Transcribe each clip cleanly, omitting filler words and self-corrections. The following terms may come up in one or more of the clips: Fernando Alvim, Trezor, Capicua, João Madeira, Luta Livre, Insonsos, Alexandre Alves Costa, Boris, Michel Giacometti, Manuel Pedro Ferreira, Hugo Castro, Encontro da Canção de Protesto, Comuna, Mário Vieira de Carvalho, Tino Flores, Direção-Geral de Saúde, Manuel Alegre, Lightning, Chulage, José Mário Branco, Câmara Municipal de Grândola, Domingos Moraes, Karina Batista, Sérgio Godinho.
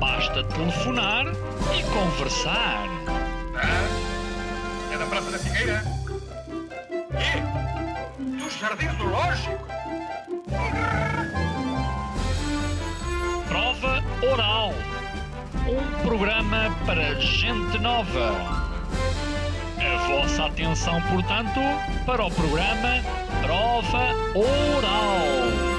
Basta telefonar e conversar. É da Praça da Figueira? É? Dos Jardins do Lógico? Prova Oral. Um programa para gente nova. A vossa atenção, portanto, para o programa Prova Oral.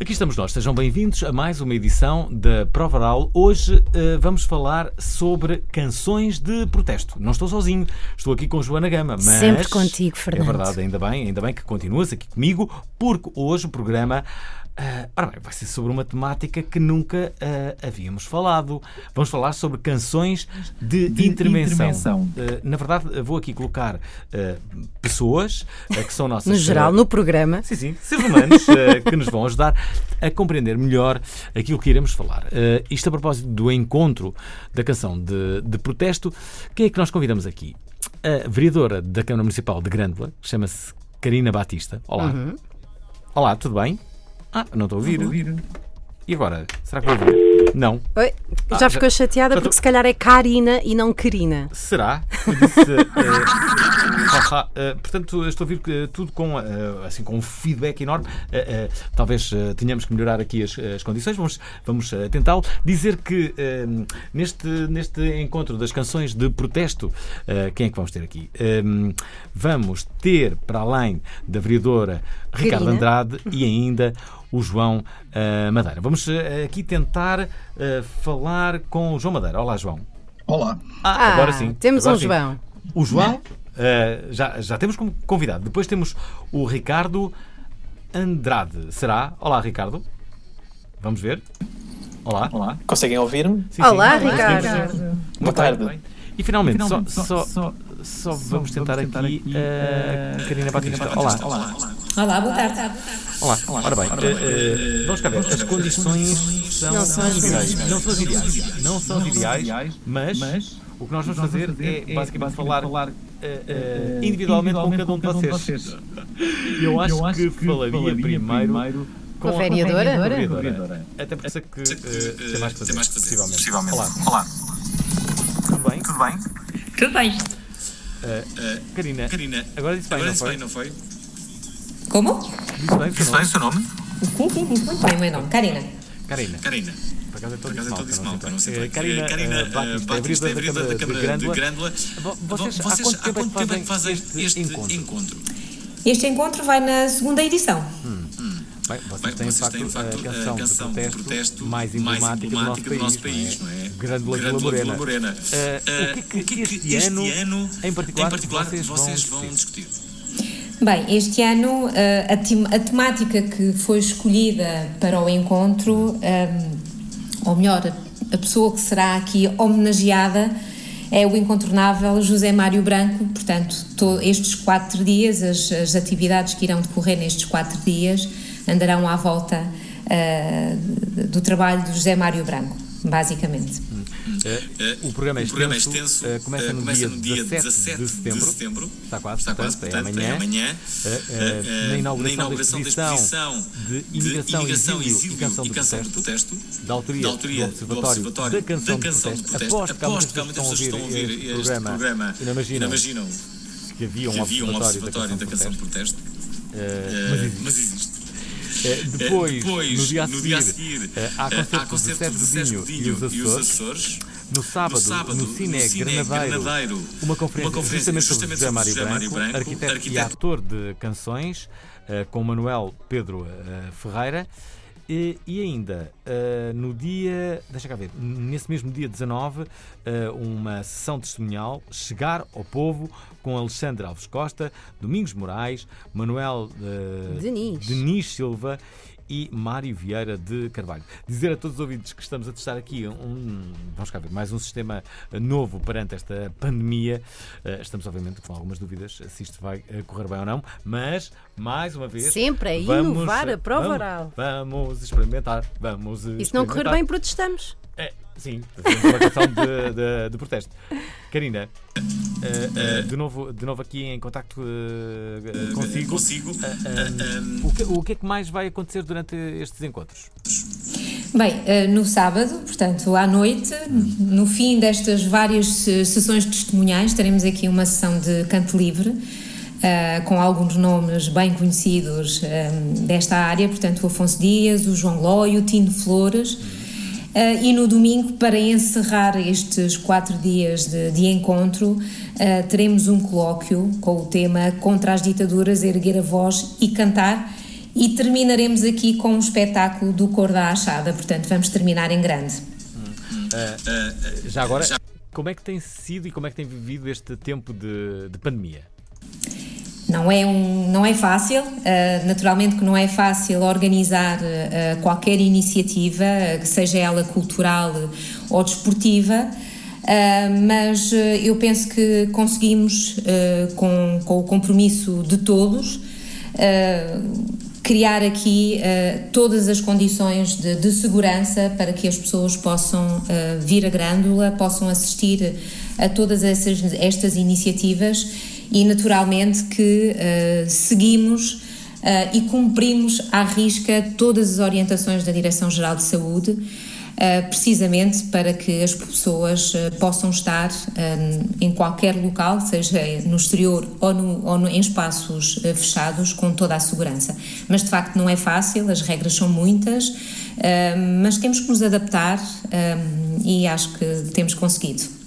Aqui estamos nós, sejam bem-vindos a mais uma edição da Prova Oral. Hoje vamos falar sobre canções de protesto. Não estou sozinho, estou aqui com Joana Gama. Mas sempre contigo, Fernando. É verdade, ainda bem que continuas aqui comigo, porque hoje o programa vai ser sobre uma temática que nunca havíamos falado. Vamos falar sobre canções de intervenção. Na verdade, vou aqui colocar pessoas que são nossas... No geral, no programa. Sim, seres humanos que nos vão ajudar a compreender melhor aquilo que iremos falar. Isto a propósito do encontro da canção de protesto. Quem é que nós convidamos aqui? A vereadora da Câmara Municipal de Grândola, chama-se Karina Batista. Olá. Uhum. Olá, tudo bem? Não estou a ouvir. E agora? Será que vou ouvir? Não. Oi, já ficou chateada porque se calhar é Karina e não Karina. Será? Eu disse, portanto, estou a ouvir tudo com um feedback enorme. Talvez tenhamos que melhorar aqui as condições. Vamos tentá-lo. Dizer que neste encontro das canções de protesto, quem é que vamos ter aqui? Vamos ter, para além da vereadora Ricardo Andrade e ainda o João Madeira. Vamos aqui tentar falar com o João Madeira. Olá, João. Olá. Agora sim. Temos agora um sim. João. O João já temos como convidado. Depois temos o Ricardo Andrade. Será? Olá, Ricardo. Vamos ver. Olá. Conseguem ouvir-me? Sim, olá, sim. Ricardo. Boa tarde. E finalmente só vamos tentar aqui a Karina Batista. Olá, boa tarde. Olá. Ora bem, vamos cá ver. As condições não são as ideais, mas o que nós vamos fazer é basicamente falar individualmente com cada um de vocês. Eu acho que falaria primeiro com a vereadora. Até porque tem mais que fazer, possivelmente. Olá. Tudo bem? Tudo bem. Karina, agora disse bem, não foi? Como? Disse bem o seu nome? Muito bem, o meu nome. Karina. Por acaso eu disse mal, não sei. Karina Batista, é vereadora da Câmara de Grândola. Vocês há quanto tempo é que fazem este encontro? Este encontro vai na segunda edição. Bem, vocês têm, de facto, a canção de protesto mais emblemática do nosso país, não é? Grândola Vila Morena. O que é que este ano, em particular vocês vão discutir? Bem, este ano a temática que foi escolhida para o encontro, ou melhor, a pessoa que será aqui homenageada, é o incontornável José Mário Branco. Portanto, estes 4 dias, as atividades que irão decorrer nestes 4 dias, andarão à volta do trabalho do José Mário Branco, basicamente. O programa é extenso, começa no dia 17 de setembro, está quase, é amanhã, na inauguração da exposição de Imigração, Exílio e Canção de Protesto, da autoria do Observatório da Canção de Protesto. Aposto que há muitas pessoas que estão a ouvir este programa e não imaginam que havia um Observatório da Canção de Protesto, mas existe. Depois, no dia a seguir, há concerto do Sérgio Godinho e os Açores. No sábado, no Cine Granadeiro, uma conferência justamente sobre José Mário Branco, arquiteto e autor de canções, com Manuel Pedro Ferreira. E ainda, nesse mesmo dia 19, uma sessão testemunhal, Chegar ao Povo, com Alexandre Alves Costa, Domingos Moraes, Manuel Deniz Silva e Mário Vieira de Carvalho. Dizer a todos os ouvintes que estamos a testar aqui vamos cá ver, mais um sistema novo perante esta pandemia. Estamos, obviamente, com algumas dúvidas se isto vai correr bem ou não, mas, mais uma vez... Sempre a inovar a prova oral. Vamos experimentar, E se não correr bem, protestamos. Sim, uma canção de protesto. Karina, de novo aqui em contacto consigo. O que é que mais vai acontecer durante estes encontros? Bem, no sábado, portanto, à noite, no fim destas várias sessões testemunhais, teremos aqui uma sessão de canto livre, com alguns nomes bem conhecidos desta área, portanto, o Afonso Dias, o João Lóio, o Tino Flores. E no domingo, para encerrar estes 4 dias de encontro, teremos um colóquio com o tema Contra as Ditaduras, Erguer a Voz e Cantar, e terminaremos aqui com um espetáculo do Cor da Achada, portanto vamos terminar em grande. Já agora, como é que tem sido e como é que tem vivido este tempo de pandemia? Não é fácil, naturalmente que não é fácil organizar qualquer iniciativa, que seja ela cultural ou desportiva, mas eu penso que conseguimos, com o compromisso de todos, criar aqui todas as condições de segurança para que as pessoas possam vir a Grândola, possam assistir a todas estas iniciativas. E naturalmente que seguimos e cumprimos à risca todas as orientações da Direção-Geral de Saúde, precisamente para que as pessoas possam estar em qualquer local, seja no exterior ou em espaços fechados, com toda a segurança. Mas de facto não é fácil, as regras são muitas, mas temos que nos adaptar e acho que temos conseguido.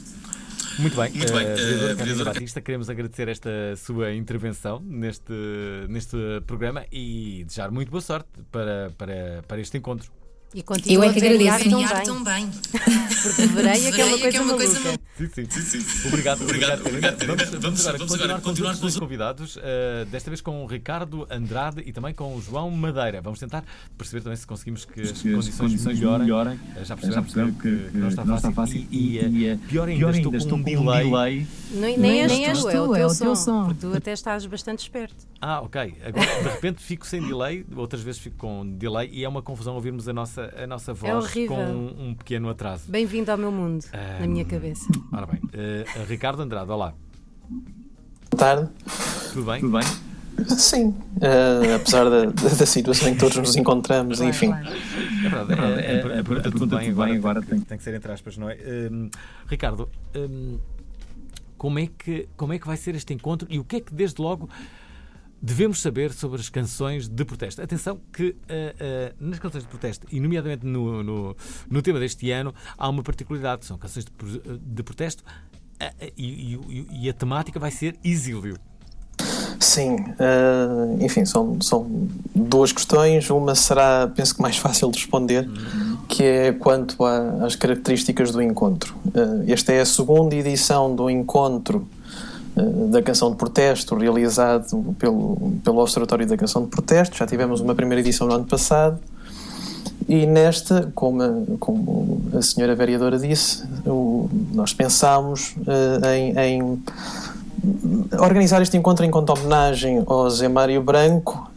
Muito bem. Vereadora Karina Batista, queremos agradecer esta sua intervenção neste programa e desejar muito boa sorte para este encontro. E eu é que agradeço tão bem. Porque verei é uma coisa maluca. Sim. Obrigado. Vamos agora continuar com os convidados, desta vez com o Ricardo Andrade e também com o João Madeira. Vamos tentar perceber também se conseguimos que as condições melhorem. Já perceberam que não está fácil. E pior ainda, estou com um delay. Nem és tu, é o teu som. Porque tu até estás bastante esperto. Ah, ok. Agora, de repente, fico sem delay. Outras vezes fico com delay. E é uma confusão ouvirmos a nossa voz com um pequeno atraso. Bem-vindo ao meu mundo, na minha cabeça. Ora bem, Ricardo Andrade, olá. Boa tarde. Tudo bem? Sim, apesar da situação em que todos nos encontramos, enfim. É verdade, tudo bem agora tem que ser entre aspas, não é? Ricardo, como é que vai ser este encontro e o que é que desde logo devemos saber sobre as canções de protesto? Atenção que nas canções de protesto, e nomeadamente no tema deste ano, há uma particularidade. São canções de protesto e a temática vai ser exílio. Sim, enfim, são duas questões. Uma será, penso que mais fácil de responder, que é quanto às características do encontro. Esta é a segunda edição do encontro da Canção de Protesto, realizado pelo Observatório da Canção de Protesto. Já tivemos uma primeira edição no ano passado e nesta, como a senhora vereadora disse, nós pensámos em organizar este encontro enquanto homenagem ao José Mário Branco,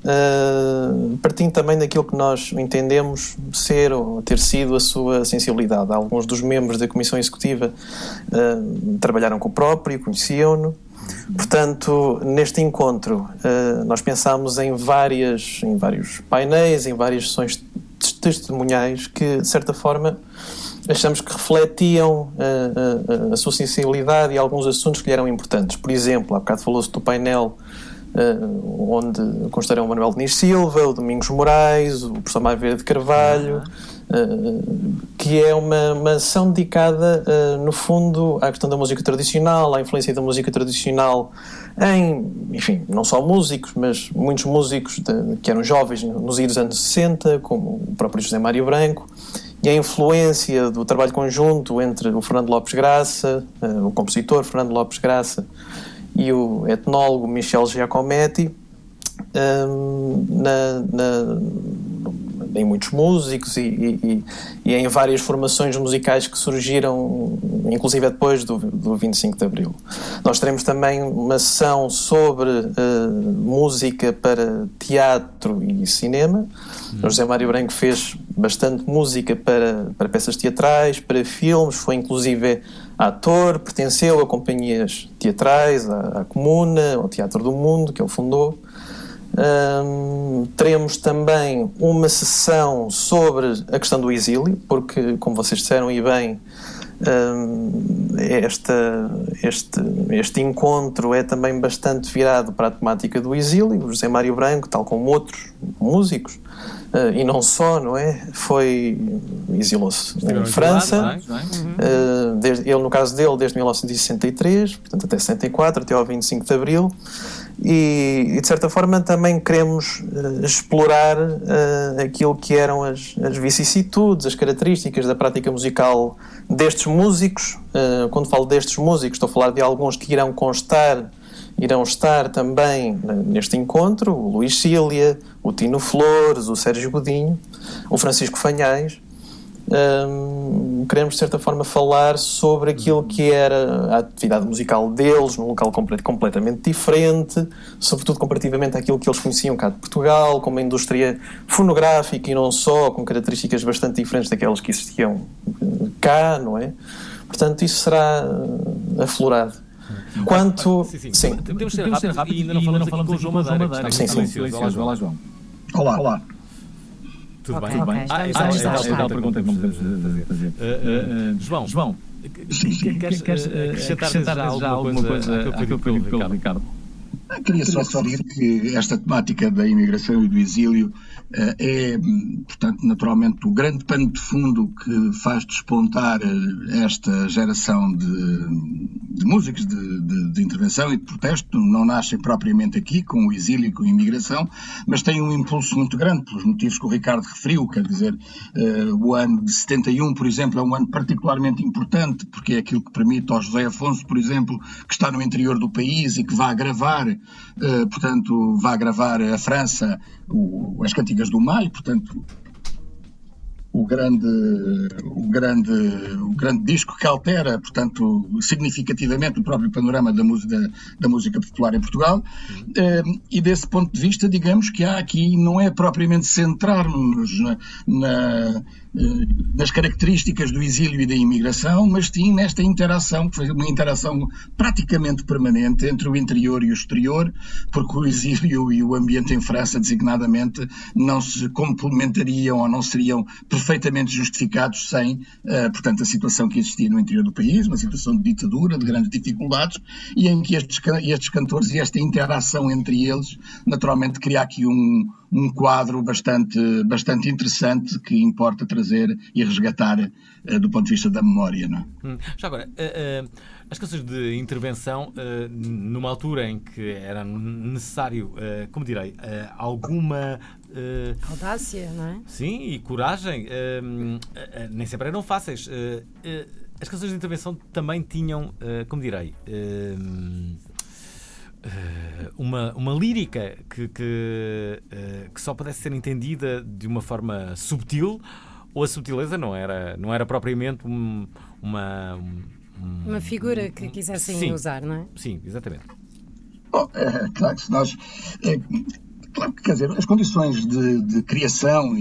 partindo também daquilo que nós entendemos ser ou ter sido a sua sensibilidade. Alguns dos membros da Comissão Executiva trabalharam com o próprio, conheciam-no. Portanto, neste encontro nós pensámos em vários painéis, em várias sessões testemunhais que, de certa forma, achamos que refletiam a sua sensibilidade e alguns assuntos que lhe eram importantes. Por exemplo, há bocado falou-se do painel onde constarão o Manuel Deniz Silva, o Domingos Moraes, o professor Mário Vieira de Carvalho, que é uma sessão dedicada, no fundo, à questão da música tradicional, à influência da música tradicional enfim, não só músicos, mas muitos músicos que eram jovens nos idos anos 60, como o próprio José Mário Branco, e a influência do trabalho conjunto entre o Fernando Lopes Graça, o compositor Fernando Lopes Graça, e o etnólogo Michel Giacometti, em muitos músicos e em várias formações musicais que surgiram, inclusive depois do 25 de Abril. Nós teremos também uma sessão sobre música para teatro e cinema. O José Mário Branco fez bastante música para peças teatrais, para filmes, foi inclusive ator, pertenceu a companhias teatrais, à Comuna, ao Teatro do Mundo, que ele fundou. Teremos também uma sessão sobre a questão do exílio, porque, como vocês disseram e bem, este encontro é também bastante virado para a temática do exílio. O José Mário Branco, tal como outros músicos, e não só, não é? Exilou-se em França, ele, no caso dele, desde 1963, portanto até 64, até ao 25 de Abril, e de certa forma também queremos explorar aquilo que eram as vicissitudes, as características da prática musical destes músicos. Quando falo destes músicos, estou a falar de alguns que irão estar também neste encontro: o Luís Cília, o Tino Flores, o Sérgio Godinho, o Francisco Fanhais. Queremos, de certa forma, falar sobre aquilo que era a atividade musical deles, num local completamente diferente, sobretudo comparativamente àquilo que eles conheciam cá de Portugal, como a indústria fonográfica e não só, com características bastante diferentes daquelas que existiam cá, não é? Portanto, isso será aflorado. Quanto... Sim. Podemos ser rápido e ainda não falamos com o João Madeira. Sim. Olá, João. Olá. Tudo bem? Está a pergunta que vamos fazer. João, queres acrescentar já alguma coisa àquilo que o Ricardo? Queria só referir que esta temática da imigração e do exílio é, portanto, naturalmente o grande pano de fundo que faz despontar esta geração de músicos de intervenção e de protesto. Não nascem propriamente aqui com o exílio e com a imigração, mas têm um impulso muito grande pelos motivos que o Ricardo referiu. Quer dizer, o ano de 71, por exemplo, é um ano particularmente importante, porque é aquilo que permite ao José Afonso, por exemplo, que está no interior do país e que vai gravar a França, as cantigas do Maio, portanto o grande disco que altera, portanto, significativamente o próprio panorama da música popular em Portugal. E desse ponto de vista, digamos que há aqui, não é propriamente centrarmos nas características do exílio e da imigração, mas sim nesta interação, que foi uma interação praticamente permanente entre o interior e o exterior, porque o exílio e o ambiente em França, designadamente, não se complementariam ou não seriam perfeitamente justificados sem, portanto, a situação que existia no interior do país, uma situação de ditadura, de grandes dificuldades, e em que estes cantores e esta interação entre eles, naturalmente, cria aqui um quadro bastante interessante que importa trazer e resgatar do ponto de vista da memória, não é? Já agora, as canções de intervenção, numa altura em que era necessário, como direi, alguma... audácia, não é? Sim, e coragem, nem sempre eram fáceis. As canções de intervenção também tinham, como direi... uma lírica que só pudesse ser entendida de uma forma subtil, ou a subtileza não era propriamente uma figura que quisessem usar, não é? Sim, exatamente. Bom, claro que se nós... quer dizer, as condições de criação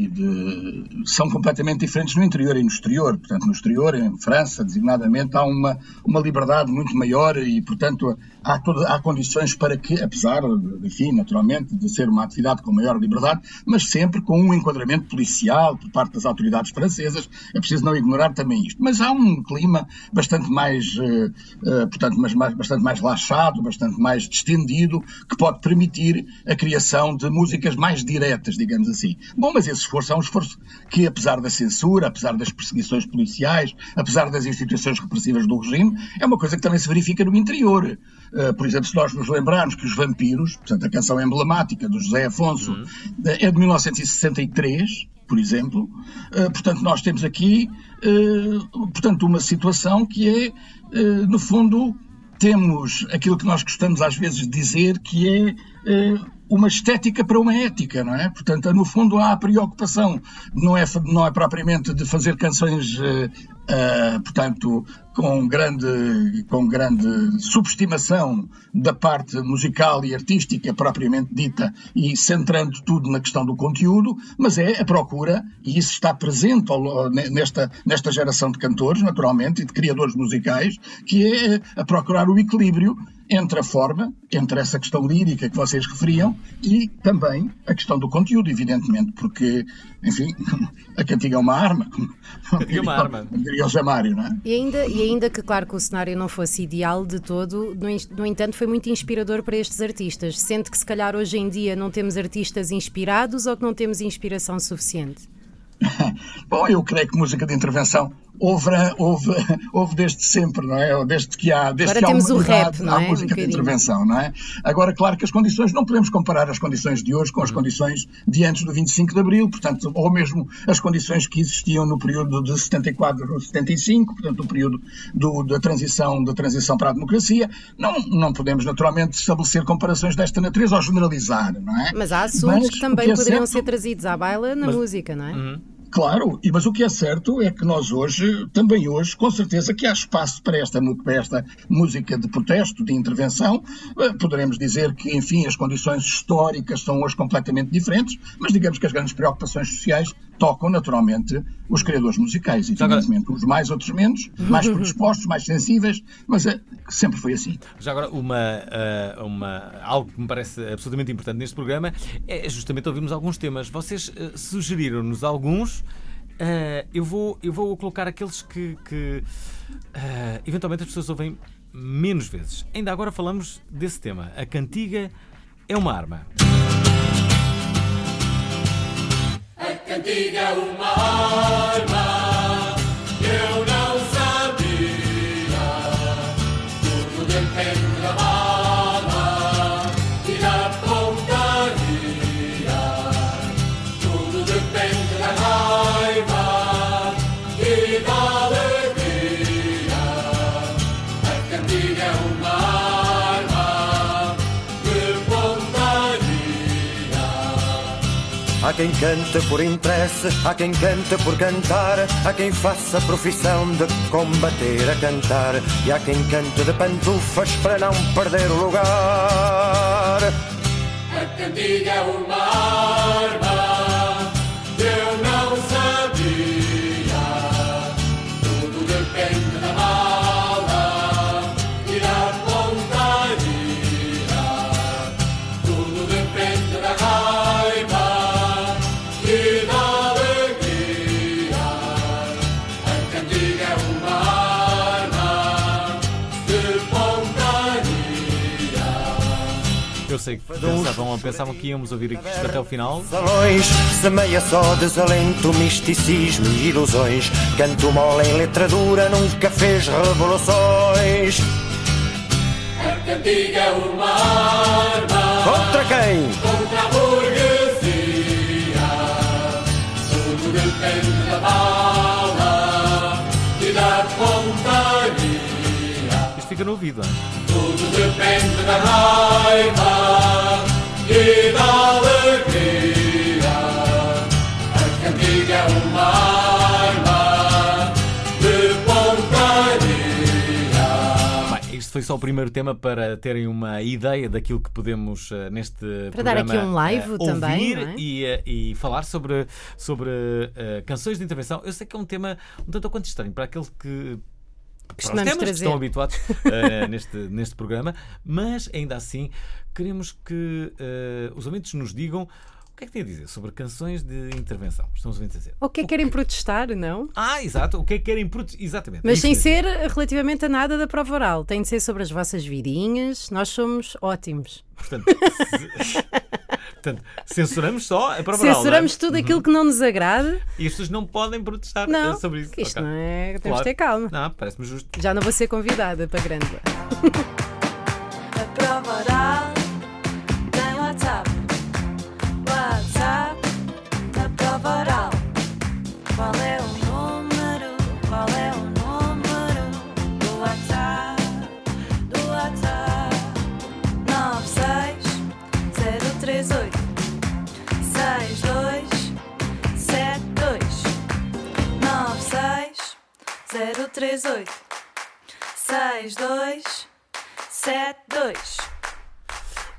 são completamente diferentes no interior e no exterior. Portanto, no exterior, em França, designadamente, há uma liberdade muito maior e, portanto, há condições para que, apesar, enfim, naturalmente, de ser uma atividade com maior liberdade, mas sempre com um enquadramento policial por parte das autoridades francesas, é preciso não ignorar também isto. Mas há um clima bastante mais, portanto, bastante mais relaxado, bastante mais distendido, que pode permitir a criação de músicas mais diretas, digamos assim. Bom, mas esse esforço é um esforço que, apesar da censura, apesar das perseguições policiais, apesar das instituições repressivas do regime, é uma coisa que também se verifica no interior. Por exemplo, se nós nos lembrarmos que Os Vampiros, portanto, a canção emblemática do José Afonso, é de 1963, por exemplo. Portanto, nós temos aqui uma situação que é, no fundo, temos aquilo que nós gostamos às vezes de dizer, que é uma estética para uma ética, não é? Portanto, no fundo há a preocupação, não é propriamente de fazer canções, portanto, com grande subestimação da parte musical e artística propriamente dita e centrando tudo na questão do conteúdo, mas é a procura, e isso está presente nesta geração de cantores, naturalmente, e de criadores musicais, que é a procurar o equilíbrio entre a forma, entre essa questão lírica que vocês referiam e também a questão do conteúdo, evidentemente, porque, enfim, a cantiga é uma arma. É uma arma. E ainda que, claro, que o cenário não fosse ideal de todo, no entanto, foi muito inspirador para estes artistas. Sente que, se calhar, hoje em dia não temos artistas inspirados ou que não temos inspiração suficiente? Bom, eu creio que música de intervenção houve desde sempre, não é? Desde que há o rap, não é? Há música de intervenção, não é? Agora, claro que as condições, não podemos comparar as condições de hoje com as condições de antes do 25 de Abril, portanto, ou mesmo as condições que existiam no período de 74 ou 75, portanto, no período da transição para a democracia. Não podemos, naturalmente, estabelecer comparações desta natureza ou generalizar, não é? Mas há assuntos que também poderiam ser trazidos à baila na música, não é? Claro, mas o que é certo é que nós hoje, com certeza que há espaço para esta música de protesto, de intervenção. Poderemos dizer que, enfim, as condições históricas são hoje completamente diferentes, mas digamos que as grandes preocupações sociais tocam naturalmente os criadores musicais, evidentemente, uns mais, outros menos, mais predispostos, mais sensíveis, mas sempre foi assim. Já agora, algo que me parece absolutamente importante neste programa é justamente ouvirmos alguns temas. Vocês sugeriram-nos alguns. Eu vou colocar aqueles que eventualmente as pessoas ouvem menos vezes. Ainda agora falamos desse tema. A cantiga é uma arma. A cantiga é uma arma, eu não sabia, tudo depende da bala e da pontaria, tudo depende da raiva e da alegria, a cantiga é uma arma de pontaria. Há quem canta por interesse, há quem canta por cantar, há quem faça a profissão de combater a cantar, e há quem canta de pantufas para não perder o lugar. A cantiga é uma arma, eu não sabia, tudo depende da bala e da pontaria, tudo depende da raiva e da alegria, a cantiga é uma arma de pontaria. Eu sei que pensavam que íamos ouvir isto até o final. Salões, semeia só desalento, misticismo e ilusões. Canto mole em letra dura, nunca fez revoluções. A cantiga é uma arma. Contra quem? Contra a burguesia, tudo depende da bala e da pontaria. Isto fica no ouvido, hein? Tudo depende da raiva e da alegria, a cantiga é uma arma de pontaria. Bem, isto foi só o primeiro tema para terem uma ideia daquilo que podemos neste programa dar aqui live ouvir também, não é? E falar sobre canções de intervenção. Eu sei que é um tema um tanto quanto estranho para aquele que... Para os temas que estão habituados neste programa, mas ainda assim queremos que os ouvintes nos digam o que é que têm a dizer sobre canções de intervenção. Estamos ouvintes a dizer. O que é que querem protestar, não? Ah, exato, o que é que querem protestar, exatamente. Mas sem ser relativamente a nada da prova oral, tem de ser sobre as vossas vidinhas, nós somos ótimos. Portanto, censuramos só a prova oral. Censuramos tudo aquilo que não nos agrada. E as pessoas não podem protestar sobre isso. Isto não é. Temos de ter calma. Não, parece-me justo. Já não vou ser convidada para Grândola. A prova oral tem WhatsApp. WhatsApp da prova oral. Qual é o número? Qual é o número do WhatsApp? Do WhatsApp 96 013 038 6272.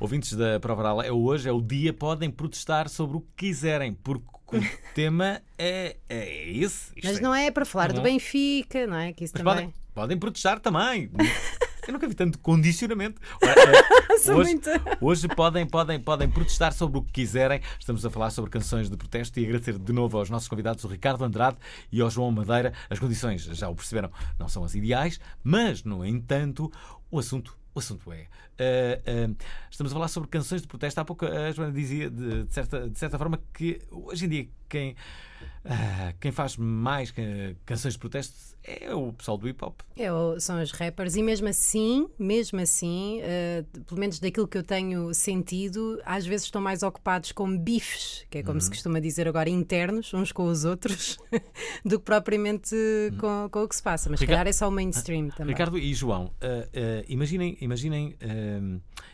Ouvintes da Prova Oral, é hoje, é o dia, podem protestar sobre o que quiserem, porque o tema é esse. Isto mas não é para falar de Benfica, não é? Que isso também... podem protestar também. Eu nunca vi tanto condicionamento. Hoje podem protestar sobre o que quiserem. Estamos a falar sobre canções de protesto e agradecer de novo aos nossos convidados, o Ricardo Andrade e ao João Madeira. As condições, já o perceberam, não são as ideais, mas, no entanto, o assunto é... estamos a falar sobre canções de protesto. Há pouco a Joana dizia, de certa forma, que hoje em dia quem faz mais canções de protesto é o pessoal do hip-hop. São os rappers. E mesmo assim, pelo menos daquilo que eu tenho sentido, às vezes estão mais ocupados com bifes, que é como se costuma dizer agora, internos, uns com os outros, do que propriamente com o que se passa. Mas se calhar é só o mainstream também. Ricardo e João, imaginem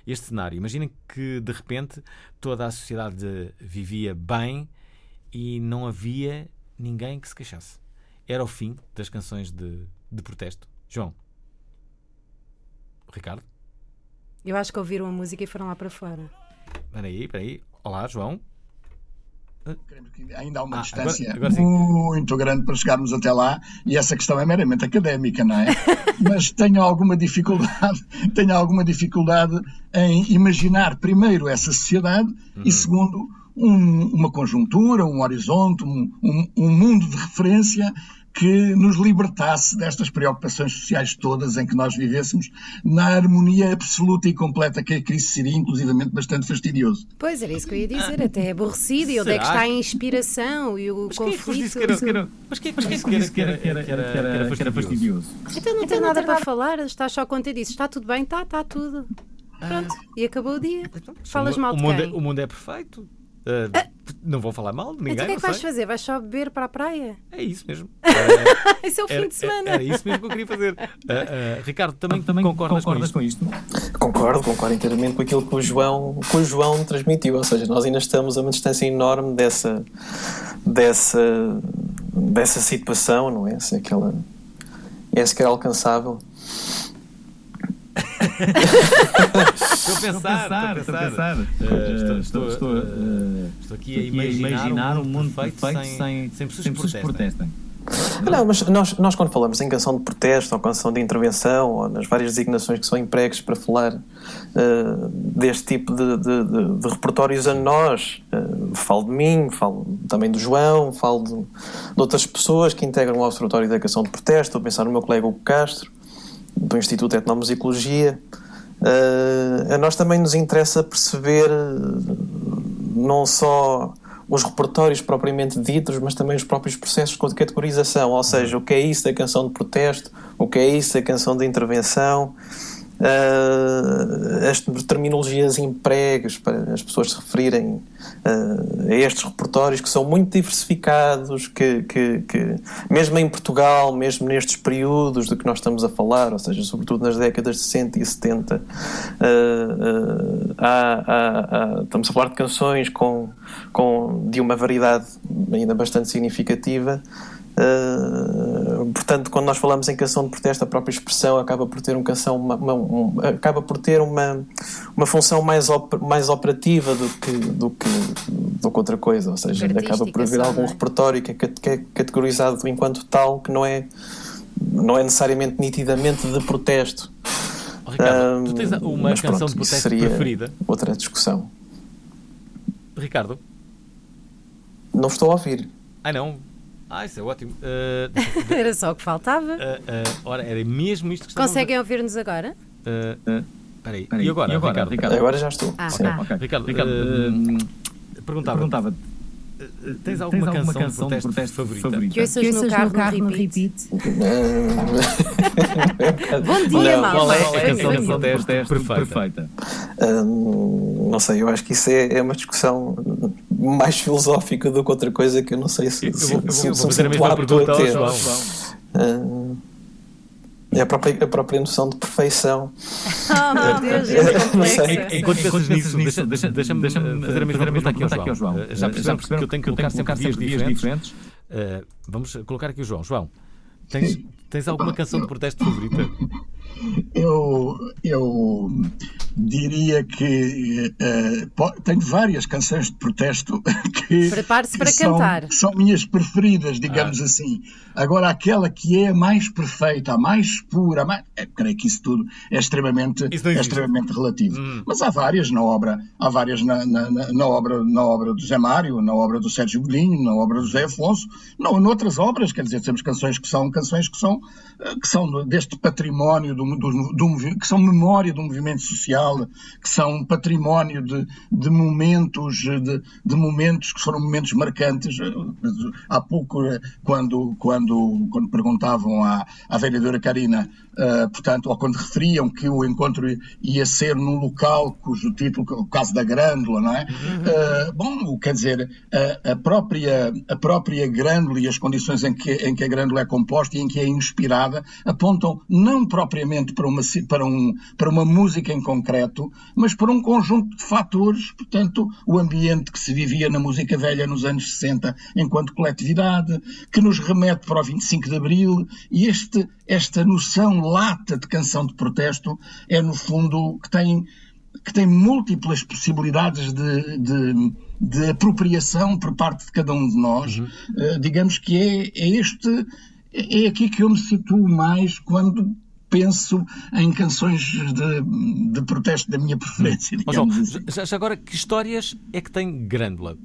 este cenário. Imaginem que de repente toda a sociedade vivia bem e não havia ninguém que se queixasse. Era o fim das canções de protesto. João? Ricardo? Eu acho que ouviram a música e foram lá para fora. Espera aí. Olá, João. Ainda há uma distância agora muito grande para chegarmos até lá, e essa questão é meramente académica, não é? Mas tenho alguma dificuldade em imaginar, primeiro, essa sociedade e, segundo, uma conjuntura, um horizonte, um mundo de referência que nos libertasse destas preocupações sociais todas, em que nós vivêssemos na harmonia absoluta e completa, que a crise seria inclusivamente bastante fastidioso. Pois, era isso que eu ia dizer, até aborrecido. E onde é que está a inspiração e o conflito? Mas quem é que disse que era fastidioso? Então não tem nada para falar, estás só contente disso. Está tudo bem? Está tudo. Pronto, e acabou o dia. Falas mal de quem? O mundo é perfeito. Não vou falar mal de ninguém. Então o que é que vais fazer? Vais só beber para a praia? É isso mesmo. Esse é o fim de semana. Era isso mesmo que eu queria fazer. Ricardo, também concordas com isto? Concordo inteiramente com aquilo que o João transmitiu. Ou seja, nós ainda estamos a uma distância enorme dessa situação, não é? Essa que é alcançável. Estou a pensar. Estou aqui a imaginar um mundo feito sem pessoas que protestem. Não, mas nós quando falamos em canção de protesto ou canção de intervenção, ou nas várias designações que são empregues para falar deste tipo de repertórios a nós, falo de mim, falo também do João, falo de outras pessoas que integram o Observatório da Canção de Protesto. Estou a pensar no meu colega Hugo Castro, do Instituto de Etnomusicologia. A nós também nos interessa perceber não só os repertórios propriamente ditos, mas também os próprios processos de categorização, ou seja, o que é isso da canção de protesto, o que é isso da canção de intervenção, as terminologias empregues para as pessoas se referirem a estes repertórios, que são muito diversificados, que mesmo em Portugal, mesmo nestes períodos de que nós estamos a falar, ou seja, sobretudo nas décadas de 60 e 70, estamos a falar de canções de uma variedade ainda bastante significativa. Portanto, quando nós falamos em canção de protesto, a própria expressão acaba por ter uma função mais operativa do que outra coisa, ou seja, acaba por haver algum repertório que é categorizado enquanto tal, que não é necessariamente nitidamente de protesto. Ricardo, tu tens uma canção de protesto preferida? Outra discussão. Ricardo? Não estou a ouvir. Ah, não? Ah, isso é ótimo. Era só o que faltava. Ora, era mesmo isto que estava... Conseguem ouvir-nos agora? Espera aí. E agora, Ricardo? Agora já estou. Okay. Ricardo, perguntava-te, tens alguma canção de protesto favorita? Que ouças no carro no repeat? Bom dia, malta. Qual é a canção de protesto perfeita? Não sei, eu acho que isso é uma discussão mais filosófica do que outra coisa, que eu não sei se... Eu vou fazer a mesma pergunta ao João. É a própria noção de perfeição. Oh, meu Deus, enquanto pensas nisso, deixa-me fazer a mesma pergunta aqui ao João. Já perceberam que eu tenho que colocar sempre dias diferentes. Vamos colocar aqui o João. João, Tens alguma canção de protesto favorita? Eu diria que tenho várias canções de protesto que, prepare-se para cantar. São minhas preferidas, digamos assim. Agora, aquela que é a mais perfeita, a mais pura, creio que isso tudo é extremamente relativo. Mas há várias na obra. Há várias na obra do José Mário, na obra do Sérgio Godinho, na obra do José Afonso, noutras obras, quer dizer, temos canções que são deste património que são memória do movimento social, que são património de momentos que foram momentos marcantes. Há pouco, quando perguntavam à vereadora Karina, ou quando referiam que o encontro ia ser num local cujo título, o caso da Grândola, não é? A própria Grândola e as condições em que a Grândola é composta e em que é inspirada apontam não propriamente para uma música em concreto, mas para um conjunto de fatores. Portanto, o ambiente que se vivia na música velha nos anos 60 enquanto coletividade, que nos remete para o 25 de Abril, e esta noção lata de canção de protesto é, no fundo, que tem múltiplas possibilidades de apropriação por parte de cada um de nós. Digamos que é aqui que eu me situo mais quando penso em canções de protesto da minha preferência. Já agora, que histórias é que tem Grândola?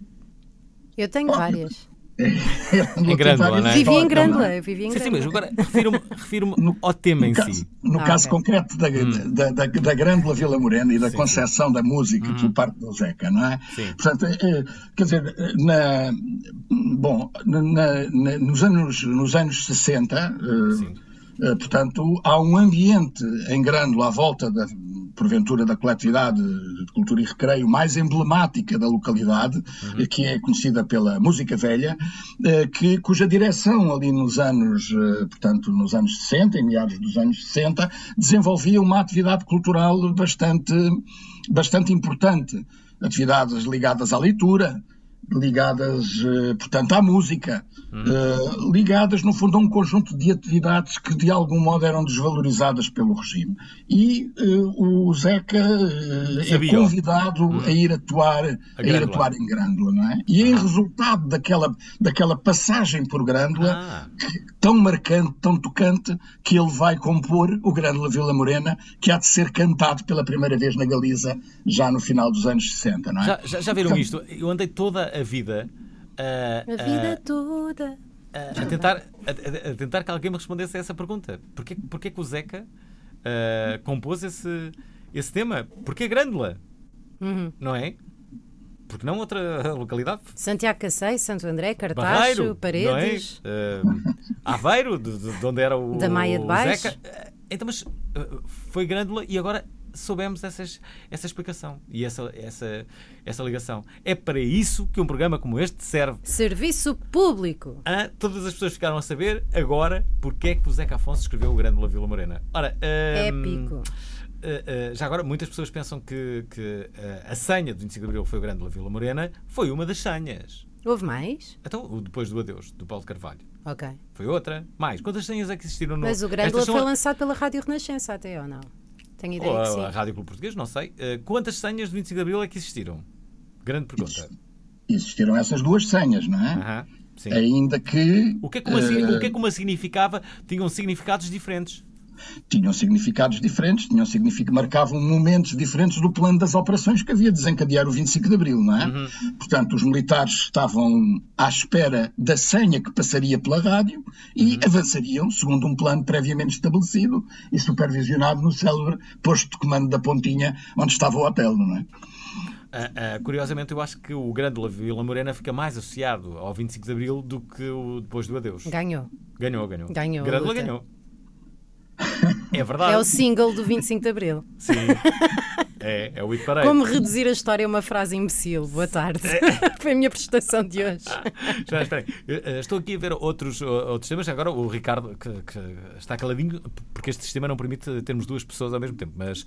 Eu tenho várias. Em Grândola, não é? Vivi em Grândola. Sim, mas agora refiro-me ao tema em si. No caso concreto da Grândola Vila Morena e da concessão da música por parte do Zeca, não é? Sim. Portanto, quer dizer, nos anos 60, portanto, há um ambiente em Grândola à volta da, porventura, da coletividade de cultura e recreio mais emblemática da localidade, que é conhecida pela Música Velha, cuja direção ali nos anos 60, em meados dos anos 60, desenvolvia uma atividade cultural bastante importante. Atividades ligadas à leitura, ligadas, portanto, à música, ligadas, no fundo, a um conjunto de atividades que, de algum modo, eram desvalorizadas pelo regime. E o Zeca é convidado a ir atuar em Grândola, não é? E em resultado daquela passagem por Grândola, tão marcante, tão tocante, que ele vai compor o Grândola Vila Morena, que há de ser cantado pela primeira vez na Galiza, já no final dos anos 60, não é? Já viram isto? Eu andei toda a vida a tentar que alguém me respondesse a essa pergunta. Porquê que o Zeca compôs esse tema? Porquê Grândola? Não é? Porque não outra localidade? Santiago Cacém, Santo André, Cartaxo, Paredes, é? Aveiro, de onde era o da Maia de Baixo. Zeca. Então, mas foi Grândola e agora soubemos essa explicação e essa ligação. É para isso que um programa como este serve. Serviço público. Todas as pessoas ficaram a saber agora porque é que o Zeca Afonso escreveu o Grândola Vila Morena. Ora, épico. Já agora, muitas pessoas pensam que a senha do 25 de Abril foi o Grândola Vila Morena. Foi uma das senhas. Houve mais? Então, depois do Adeus, do Paulo de Carvalho. Ok. Foi outra. Mais. Quantas senhas é que existiram no... Mas o Grândola foi lançado pela Rádio Renascença, até ou não? Tenho ideia que sim. A Rádio Clube Português, não sei. Quantas senhas do 25 de Abril é que existiram? Grande pergunta. Existiram essas duas senhas, não é? Sim. Ainda que... O que é que uma significava? Tinham significados diferentes. Marcavam momentos diferentes do plano das operações que havia de desencadear o 25 de Abril, não é? Portanto, os militares estavam à espera da senha que passaria pela rádio e avançariam, segundo um plano previamente estabelecido e supervisionado no célebre posto de comando da Pontinha, onde estava o hotel, não é? Curiosamente, eu acho que o Grândola Vila Morena fica mais associado ao 25 de Abril do que o Depois do Adeus. Ganhou. Grândola ganhou. É verdade. É o single do 25 de Abril. Sim. É o Iparei. Como reduzir a história a uma frase imbecil. Boa tarde. Foi a minha prestação de hoje. Já, espera aí. Estou aqui a ver outros temas. Agora o Ricardo, que está caladinho, porque este sistema não permite termos duas pessoas ao mesmo tempo. Mas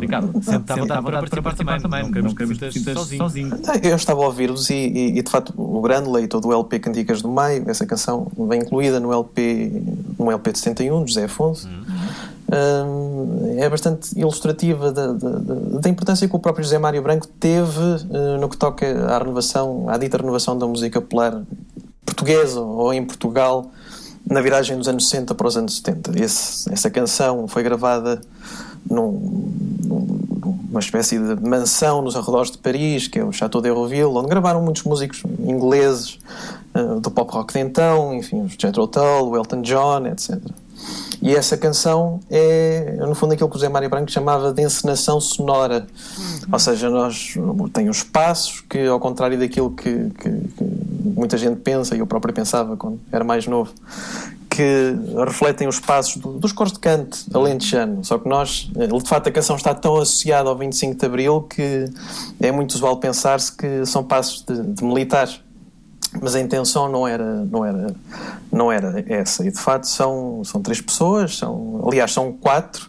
Ricardo, senta à vontade para participar também. Não queremos estar sozinho. Eu estava a ouvir-vos e de facto o Grândola e todo o LP Cantigas do Maio, essa canção vem incluída no LP de 71, de José Afonso. É bastante ilustrativa da importância que o próprio José Mário Branco teve no que toca à dita renovação da música popular portuguesa ou em Portugal na viragem dos anos 60 para os anos 70. Essa canção foi gravada numa espécie de mansão nos arredores de Paris, que é o Château d'Hérouville, onde gravaram muitos músicos ingleses do pop rock de então, enfim, o Jethro Tull, o Elton John, etc. E essa canção é, no fundo, aquilo que o José Mário Branco chamava de encenação sonora. Ou seja, tem os passos que, ao contrário daquilo que muita gente pensa, e eu próprio pensava quando era mais novo, que refletem os passos dos coros de canto alentejano. Só que de facto, a canção está tão associada ao 25 de Abril que é muito usual pensar-se que são passos de militares. Mas a intenção não era essa. E de facto são três pessoas, aliás são quatro.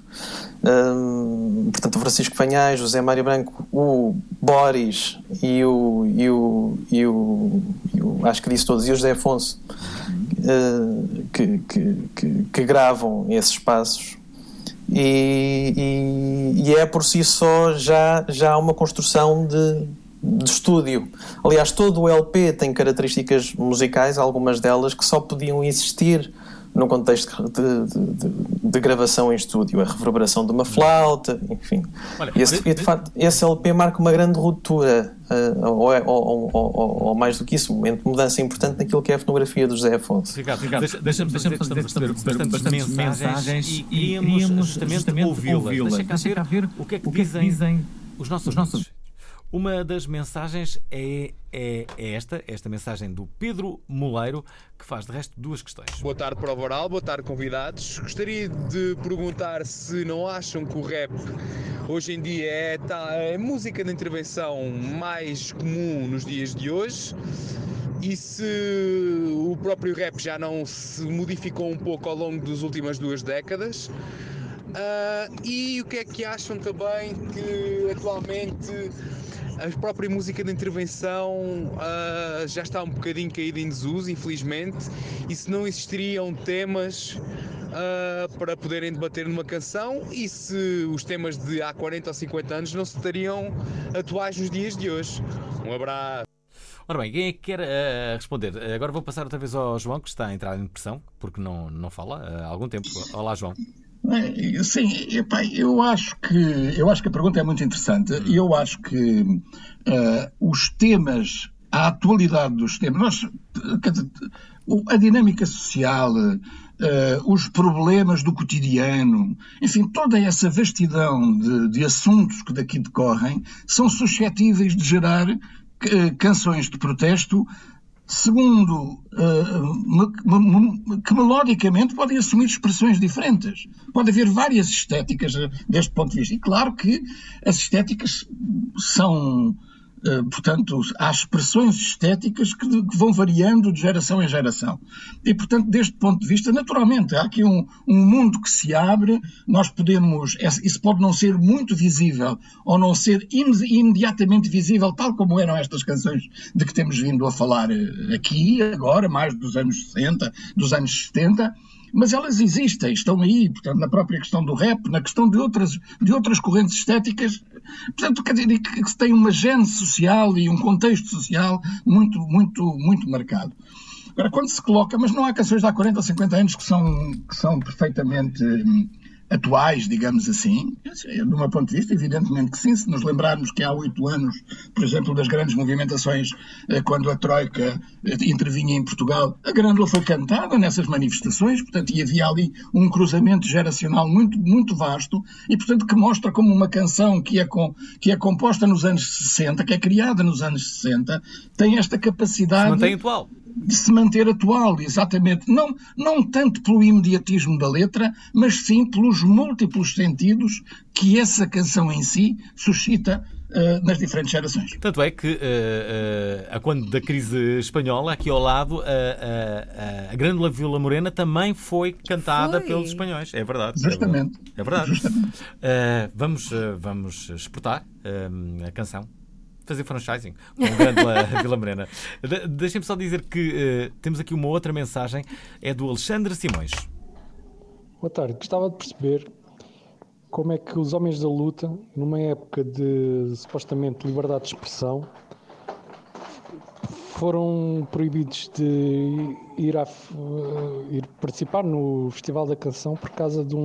Portanto, o Francisco Fanhais, José Mário Branco, o Boris e o acho que disse todos, e o José Afonso, que gravam esses passos. E é por si só já uma construção de estúdio. Aliás, todo o LP tem características musicais, algumas delas que só podiam existir no contexto de gravação em estúdio, a reverberação de uma flauta, enfim. Olha, de facto, esse LP marca uma grande ruptura, ou mais do que isso, um momento de mudança importante naquilo que é a fotografia do José Afonso. Ricardo, deixa-me bastantes mensagens e queríamos justamente ouvi-las. Deixa cá ver o que é que dizem os nossos... Uma das mensagens é esta mensagem do Pedro Moleiro, que faz de resto duas questões. Boa tarde, Prova Oral, boa tarde, convidados. Gostaria de perguntar se não acham que o rap hoje em dia é a música de intervenção mais comum nos dias de hoje, e se o próprio rap já não se modificou um pouco ao longo das últimas 2 décadas. E o que é que acham também que atualmente a própria música de intervenção já está um bocadinho caída em desuso, infelizmente, e se não existiriam temas para poderem debater numa canção, e se os temas de há 40 ou 50 anos não se estariam atuais nos dias de hoje. Um abraço. Ora bem, quem é que quer responder? Agora vou passar outra vez ao João, que está a entrar em depressão, porque não fala há algum tempo. Olá, João. Sim, eu acho que a pergunta é muito interessante. Eu acho que os temas, a atualidade dos temas, a dinâmica social, os problemas do cotidiano, enfim, toda essa vastidão de assuntos que daqui decorrem são suscetíveis de gerar canções de protesto, segundo que melodicamente podem assumir expressões diferentes. Pode haver várias estéticas deste ponto de vista. E claro que as estéticas são, portanto, há expressões estéticas que vão variando de geração em geração. E, portanto, deste ponto de vista, naturalmente, há aqui um mundo que se abre. Nós podemos... Isso pode não ser muito visível ou não ser imediatamente visível, tal como eram estas canções de que temos vindo a falar aqui, agora, mais dos anos 60, dos anos 70... Mas elas existem, estão aí, portanto, na própria questão do rap, na questão de outras correntes estéticas, portanto, quer dizer, que tem uma gênese social e um contexto social muito, muito, muito marcado. Agora, quando se coloca, mas não há canções de há 40 ou 50 anos que são perfeitamente atuais, digamos assim, de um ponto de vista, evidentemente que sim, se nos lembrarmos que há 8 anos, por exemplo, das grandes movimentações, quando a Troika intervinha em Portugal, a Grândola foi cantada nessas manifestações, portanto, e havia ali um cruzamento geracional muito, muito vasto, e portanto que mostra como uma canção que é composta nos anos 60, que é criada nos anos 60, tem esta capacidade... Se mantém atual. de se manter atual, exatamente, não tanto pelo imediatismo da letra, mas sim pelos múltiplos sentidos que essa canção em si suscita nas diferentes gerações. Tanto é que, quando da crise espanhola, aqui ao lado, a Grândola Vila Morena também foi cantada pelos espanhóis. É verdade. Justamente. É verdade. Justamente. Vamos exportar a canção. Fazer franchising com a Grândola Vila Morena. Deixem-me só dizer que temos aqui uma outra mensagem. É do Alexandre Simões. Boa tarde. Gostava de perceber como é que os homens da luta, numa época de supostamente liberdade de expressão, foram proibidos de ir participar no Festival da Canção por causa de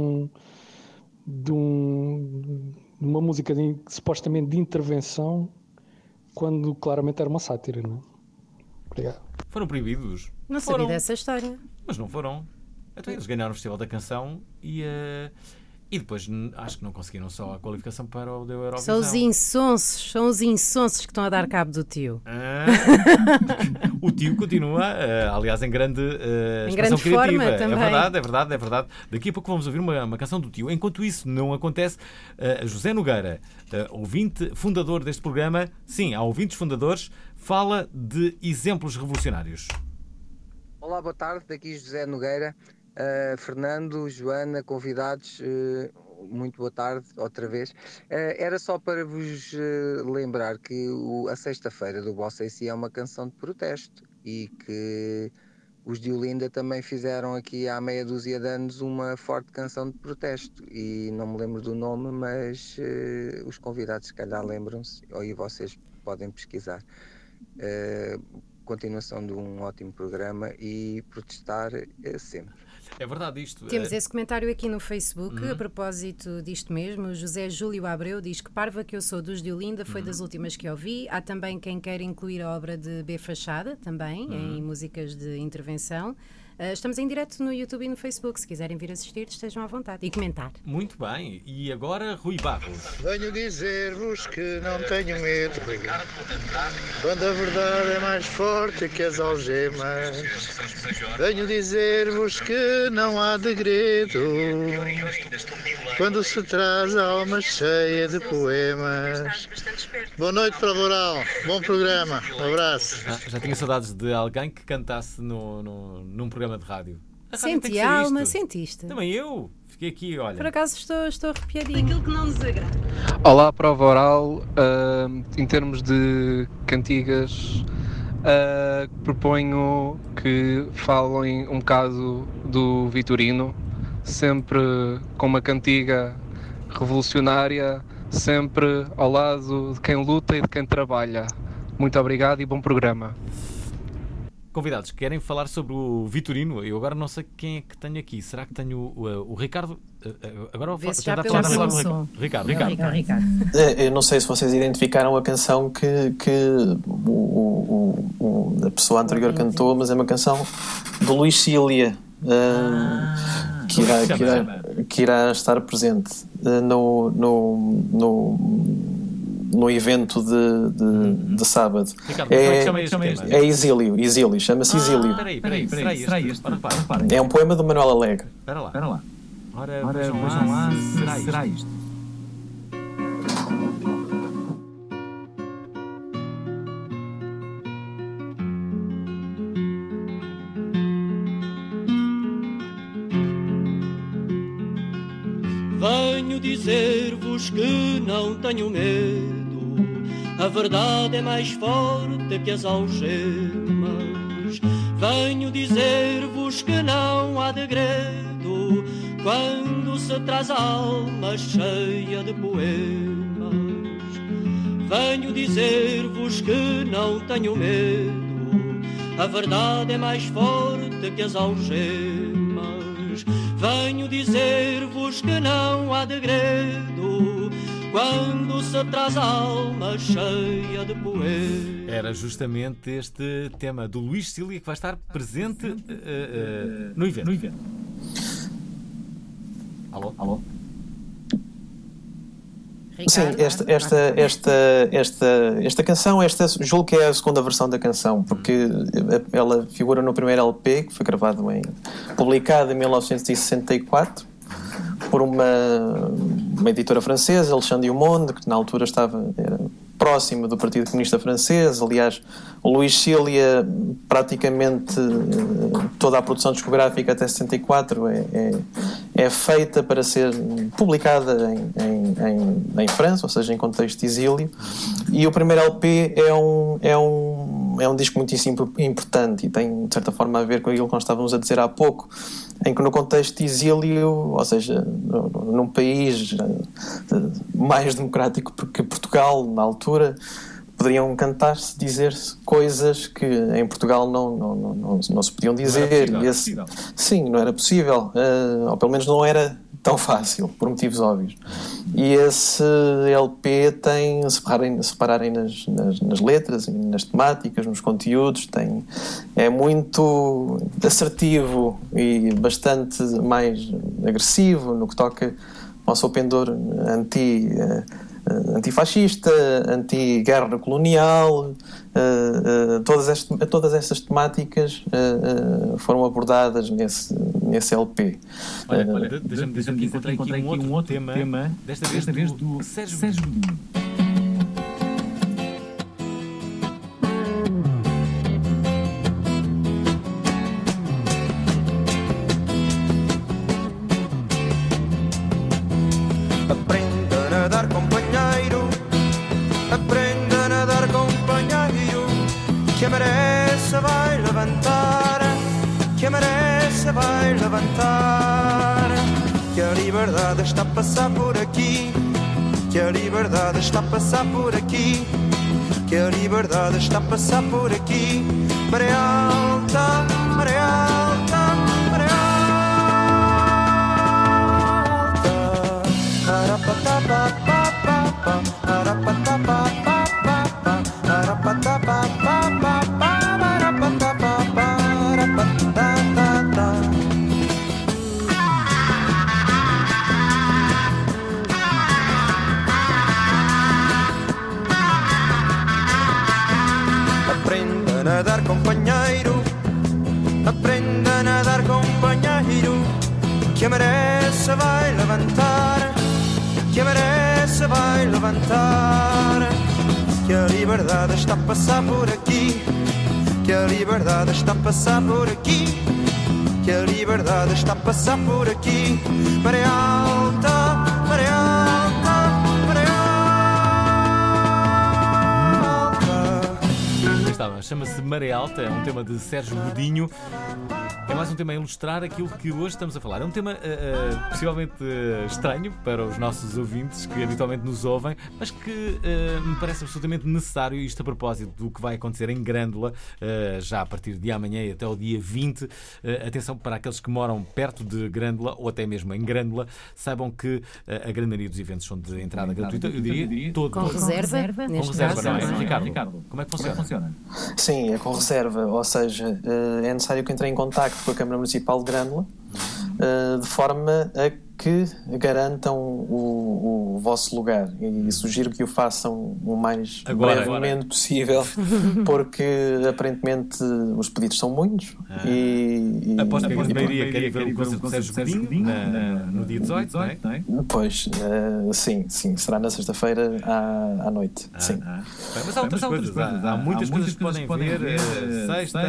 uma música supostamente de intervenção, quando claramente era uma sátira, não é? Obrigado. Foram proibidos? Não sabia dessa história. Mas não foram. Então eles ganharam o Festival da Canção e depois acho que não conseguiram só a qualificação para o da Eurovisão. São os insonsos que estão a dar cabo do tio. O tio continua, aliás, em grande expressão criativa. Forma também. É verdade. Daqui a pouco vamos ouvir uma canção do tio. Enquanto isso não acontece, José Nogueira, ouvinte fundador deste programa, sim, há ouvintes fundadores, fala de exemplos revolucionários. Olá, boa tarde, daqui José Nogueira. Fernando, Joana, convidados, muito boa tarde outra vez. Era só para vos lembrar que a Sexta-feira do Bossa em Si é uma canção de protesto e que os de Olinda também fizeram aqui há meia dúzia de anos uma forte canção de protesto e não me lembro do nome, mas os convidados se calhar lembram-se e vocês podem pesquisar. Continuação de um ótimo programa e protestar é sempre. É verdade isto. Temos esse comentário aqui no Facebook a propósito disto mesmo. José Júlio Abreu diz que parva que eu sou dos de Olinda, foi das últimas que ouvi. Há também quem queira incluir a obra de B. Fachada, também, em músicas de intervenção. Estamos em direto no YouTube e no Facebook. Se quiserem vir assistir, estejam à vontade e comentar. Muito bem. E agora, Rui Barros. Venho dizer-vos que não tenho medo, quando a verdade é mais forte que as algemas. Venho dizer-vos que não há degredo, quando se traz a alma cheia de poemas. Boa noite, Prova Oral. Bom programa. Um abraço. Já tinha saudades de alguém que cantasse num programa de rádio. Senti alma, sentiste. Também eu. Fiquei aqui, olha. Por acaso estou arrepiadinho. Aquilo que não nos agrada. Olá, Prova Oral. Em termos de cantigas, proponho que falem um bocado do Vitorino, sempre com uma cantiga revolucionária, sempre ao lado de quem luta e de quem trabalha. Muito obrigado e bom programa. Convidados, querem falar sobre o Vitorino? Eu agora não sei quem é que tenho aqui. Será que tenho o Ricardo? Agora vou tentar falar com o Ricardo. Eu não sei se vocês identificaram a canção que a pessoa anterior cantou, mas é uma canção do Luís Cília, que irá estar presente no evento de sábado. Ricardo, é Exílio, chama-se Exílio. Peraí, este. É um poema do Manuel Alegre. Espera lá. Ora, vejam lá, será isto? Venho dizer-vos que não tenho medo, a verdade é mais forte que as algemas. Venho dizer-vos que não há degredo, quando se traz a alma cheia de poemas. Venho dizer-vos que não tenho medo, a verdade é mais forte que as algemas. Venho dizer-vos que não há degredo, quando se traz a alma cheia de poeira. Era justamente este tema do Luís Cília que vai estar presente no evento. Alô? Ricardo, sim, esta canção, esta julgo que é a segunda versão da canção, porque ela figura no primeiro LP, que foi gravado publicado em 1964 por uma editora francesa, Alexandre Alves Costa, que na altura era próximo do Partido Comunista Francês. Aliás, o Luís Cília, praticamente toda a produção discográfica até 74 é feita para ser publicada em França, ou seja, em contexto de exílio. E o primeiro LP é um disco muitíssimo importante e tem, de certa forma, a ver com aquilo que nós estávamos a dizer há pouco, em que no contexto de exílio, ou seja, num país mais democrático que Portugal, na altura, poderiam cantar-se, dizer-se coisas que em Portugal não se podiam dizer. Não era possível. Sim, não era possível, ou pelo menos não era tão fácil, por motivos óbvios. E esse LP tem, separarem nas letras, nas temáticas, nos conteúdos, é muito assertivo e bastante mais agressivo no que toca ao seu pendor antifascista, anti-guerra colonial. Todas estas temáticas foram abordadas nesse LP. Olha, deixa-me que encontrei aqui um outro tema, desta vez do Sérgio Godinho. Que a liberdade está a passar por aqui, maré alta, maré alta, maré alta. Arapatapapapapa, arapatapapapapa, arapatapapapapa, arapatapapapa, arapatatata. Aprenda a nadar companheiro, que a maré se vai levantar, que a liberdade está a passar por aqui, maré alta, maré alta, maré alta. Estava, chama-se Maré Alta, é um tema de Sérgio Godinho. É mais um tema a ilustrar aquilo que hoje estamos a falar. É um tema possivelmente estranho para os nossos ouvintes que habitualmente nos ouvem, mas que me parece absolutamente necessário, isto a propósito do que vai acontecer em Grândola, já a partir de amanhã e até ao dia 20. Atenção para aqueles que moram perto de Grândola ou até mesmo em Grândola, saibam que a grande maioria dos eventos são de entrada gratuita, eu diria, todos. Com reserva, não é? Ricardo, como é que funciona? Sim, é com reserva, ou seja, é necessário que entre em contacto com a Câmara Municipal de Grândola, de forma a que garantam o vosso lugar, e sugiro que o façam o mais brevemente possível, porque aparentemente os pedidos são muitos. Após que a maioria quer ver o concerto de Sérgio Godinho no dia 18, não é? Pois, sim, será na sexta-feira à noite. Sim. Mas há muitas coisas que podem ver, sexta,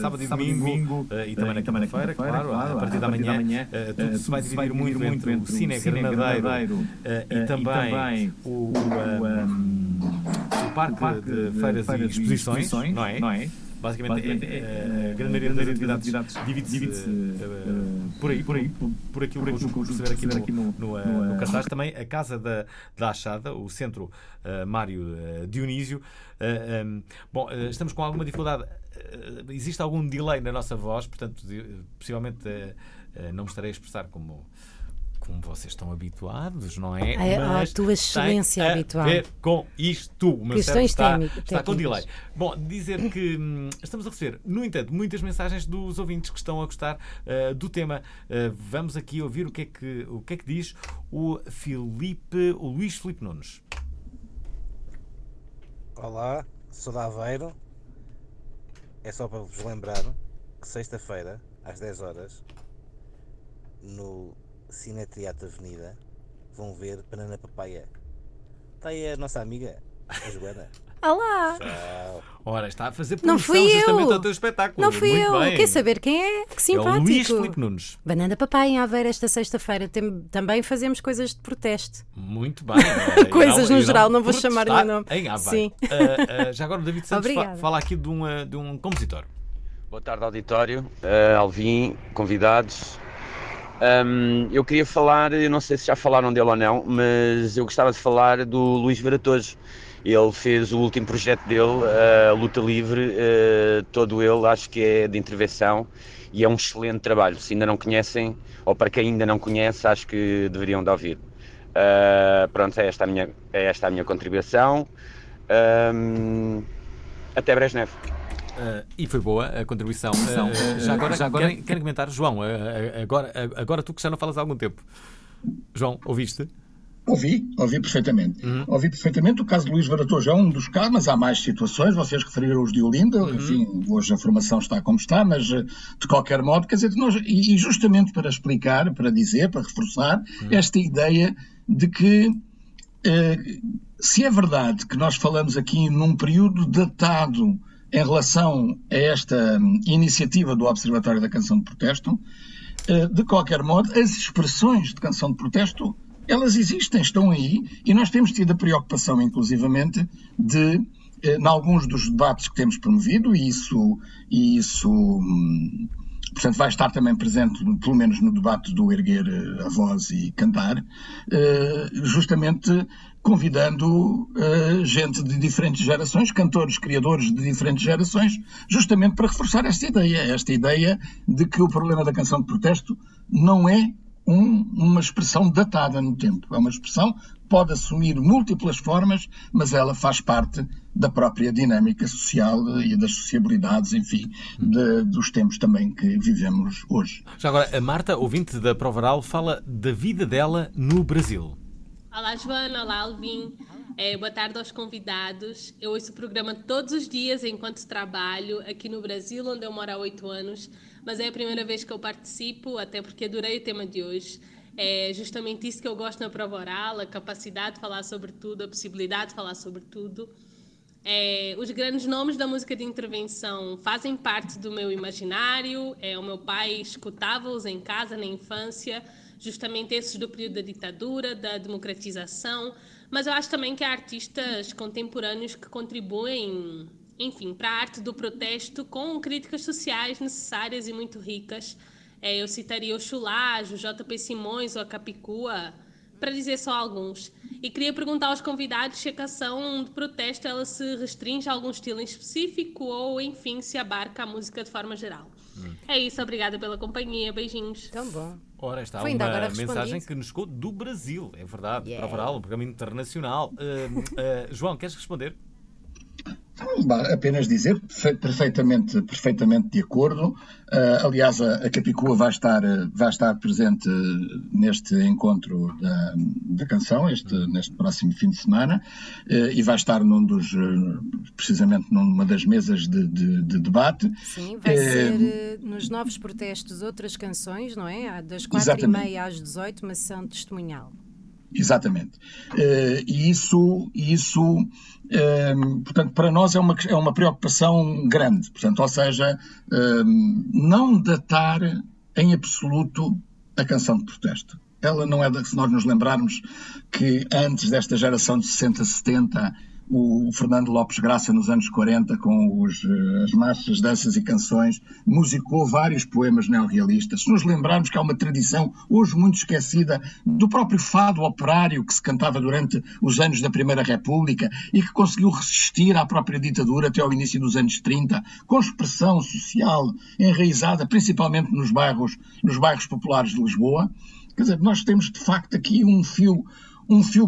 sábado e domingo, e também na quinta-feira, claro, a partir da manhã, tudo se vai dividir muito. Muito entre o Cine Granadeiro e também o Parque de Feiras e Exposições, não é? Basicamente, a grande maioria das atividades divide-se por aquilo que vamos perceber aqui no cartaz. Também a Casa da Achada, o Centro Mário Dionísio. Bom, estamos com alguma dificuldade. Existe algum delay na nossa voz, portanto, possivelmente não me estarei a expressar como como vocês estão habituados, não é? A tua excelência habitual. Tem a ver com isto. O meu cérebro está com delay. Bom, dizer que estamos a receber, no entanto, muitas mensagens dos ouvintes que estão a gostar do tema. Vamos aqui ouvir o que é que diz o Luís Filipe Nunes. Olá, sou de Aveiro. É só para vos lembrar que sexta-feira, às 10 horas, no Cine Teatro Avenida, vão ver Banana Papaya. Está aí a nossa amiga, a Joana. Olá! Tchau. Ora, está a fazer promoção justamente ao teu espetáculo. Não fui muito eu. Bem. Quer saber quem é? Que simpático. É o Luís Filipe Nunes. Banana Papaya em Aveiro esta sexta-feira. Também fazemos coisas de protesto. Muito bem. Coisas no geral, não vou chamar o nome. Em Aveiro. Sim. Já agora o David Santos fala aqui de um compositor. Boa tarde, auditório. Alvim, convidados. Eu queria falar, não sei se já falaram dele ou não, mas eu gostava de falar do Luís Varatojo. Ele fez o último projeto dele, a Luta Livre, todo ele, acho que é de intervenção, e é um excelente trabalho. Se ainda não conhecem, ou para quem ainda não conhece, acho que deveriam de ouvir. Pronto, é esta a minha contribuição. Até Brezhnev. E foi boa a contribuição. Já agora querem comentar? João, agora tu que já não falas há algum tempo. João, ouviste? Ouvi perfeitamente. Ouvi perfeitamente. O caso de Luís Varatojo é um dos casos, mas há mais situações. Vocês referiram os de Olinda. Enfim, hoje a formação está como está, mas de qualquer modo, quer dizer, nós, e justamente para explicar, para dizer, para reforçar esta ideia de que se é verdade que nós falamos aqui num período datado em relação a esta iniciativa do Observatório da Canção de Protesto, de qualquer modo, as expressões de canção de protesto, elas existem, estão aí, e nós temos tido a preocupação, inclusivamente, de, em alguns dos debates que temos promovido, e isso portanto vai estar também presente, pelo menos no debate do erguer a voz e cantar, justamente convidando gente de diferentes gerações, cantores, criadores de diferentes gerações, justamente para reforçar esta ideia de que o problema da canção de protesto não é uma expressão datada no tempo. É uma expressão que pode assumir múltiplas formas, mas ela faz parte da própria dinâmica social e das sociabilidades, enfim, dos tempos também que vivemos hoje. Já agora, a Marta, ouvinte da Prova Oral, fala da vida dela no Brasil. Olá, Joana. Olá, Alvim. Boa tarde aos convidados. Eu ouço o programa todos os dias enquanto trabalho aqui no Brasil, onde eu moro há 8 anos, mas é a primeira vez que eu participo, até porque adorei o tema de hoje. É justamente isso que eu gosto na prova oral, a capacidade de falar sobre tudo, a possibilidade de falar sobre tudo. Os grandes nomes da música de intervenção fazem parte do meu imaginário. O meu pai escutava-os em casa, na infância, justamente esses do período da ditadura, da democratização, mas eu acho também que há artistas contemporâneos que contribuem, enfim, para a arte do protesto com críticas sociais necessárias e muito ricas. Eu citaria o Chulage, o J.P. Simões ou a Capicua, para dizer só alguns. E queria perguntar aos convidados se a canção de protesto ela se restringe a algum estilo em específico ou, enfim, se abarca a música de forma geral. É isso, obrigada pela companhia, beijinhos. Tão bom. Ora, está uma mensagem que nos chegou do Brasil, é verdade, Prova Oral, um programa internacional. João, queres responder? Apenas dizer, perfeitamente de acordo. Aliás, a Capicua vai estar presente neste encontro da canção, neste próximo fim de semana, e vai estar precisamente numa das mesas de debate. Sim, vai ser nos novos protestos outras canções, não é? Das 4h30 às 18h, uma sessão testemunhal. Exatamente. E isso portanto, para nós é uma preocupação grande. Portanto, ou seja, não datar em absoluto a canção de protesto. Ela não é se nós nos lembrarmos que antes desta geração de 60, 70, o Fernando Lopes Graça, nos anos 40, com as marchas, danças e canções, musicou vários poemas neorrealistas. Se nos lembrarmos que há uma tradição, hoje muito esquecida, do próprio fado operário que se cantava durante os anos da Primeira República e que conseguiu resistir à própria ditadura até ao início dos anos 30, com expressão social enraizada, principalmente nos bairros populares de Lisboa, Quer dizer, nós temos de facto aqui um fio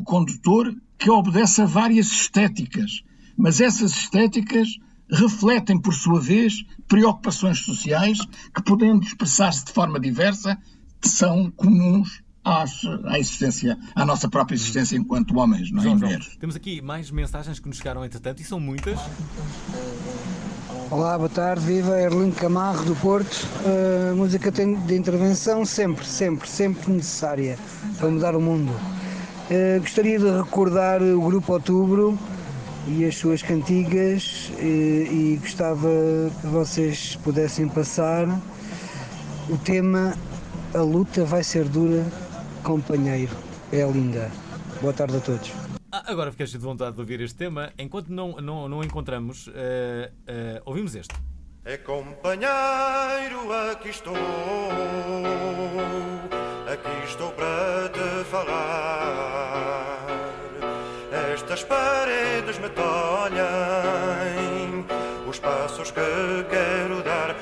condutor que obedece a várias estéticas, mas essas estéticas refletem, por sua vez, preocupações sociais que, podendo expressar-se de forma diversa, são comuns à existência, à nossa própria existência enquanto homens, não é? João, temos aqui mais mensagens que nos chegaram entretanto, e são muitas. Olá, boa tarde, viva Erlindo Camargo do Porto. Música de intervenção sempre necessária para mudar o mundo. Gostaria de recordar o Grupo Outubro e as suas cantigas, e gostava que vocês pudessem passar o tema "A luta vai ser dura, companheiro". É linda. Boa tarde a todos. Agora fiquei cheio de vontade de ouvir este tema. Enquanto não encontramos, ouvimos este. É companheiro, aqui estou para te falar. Estas paredes me tolhem os passos que quero dar.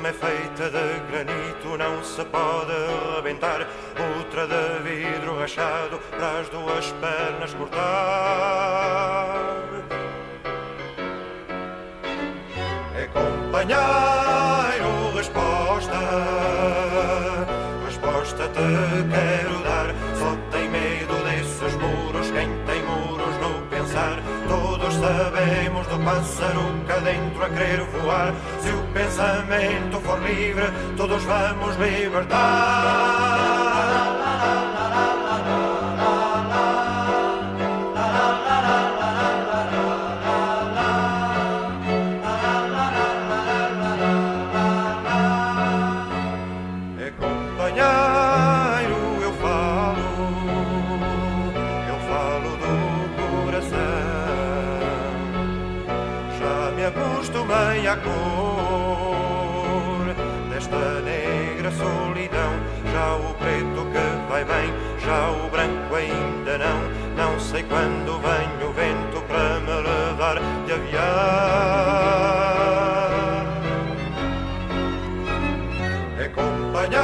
Uma é feita de granito, não se pode rebentar. Outra de vidro rachado, para as duas pernas cortar. É companheiro, resposta te quero dar. Só tem medo desses muros quem tem muros no pensar. Todos sabemos do pássaro cá dentro a querer voar. Se o pensamento for livre, todos vamos libertar. A cor desta negra solidão, já o preto que vai bem, já o branco ainda não. Não sei quando vem o vento para me levar de avião. É companheiro,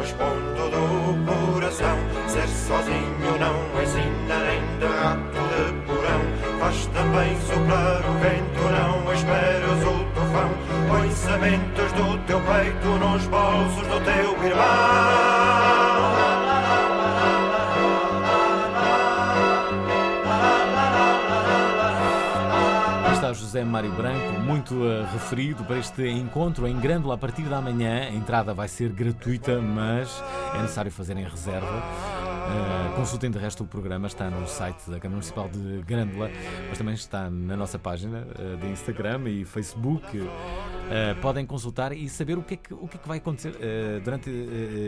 respondo do coração. Ser sozinho não ensina nem de rato de porão. Faz também soprar o vento, não esperas o tufão. Põe sementes do teu peito nos bolsos do teu irmão. José Mário Branco, muito referido para este encontro em Grândola a partir da manhã. A entrada vai ser gratuita, mas é necessário fazerem reserva. Consultem de resto o programa, está no site da Câmara Municipal de Grândola, mas também está na nossa página de Instagram e Facebook. Podem consultar e saber o que é que vai acontecer durante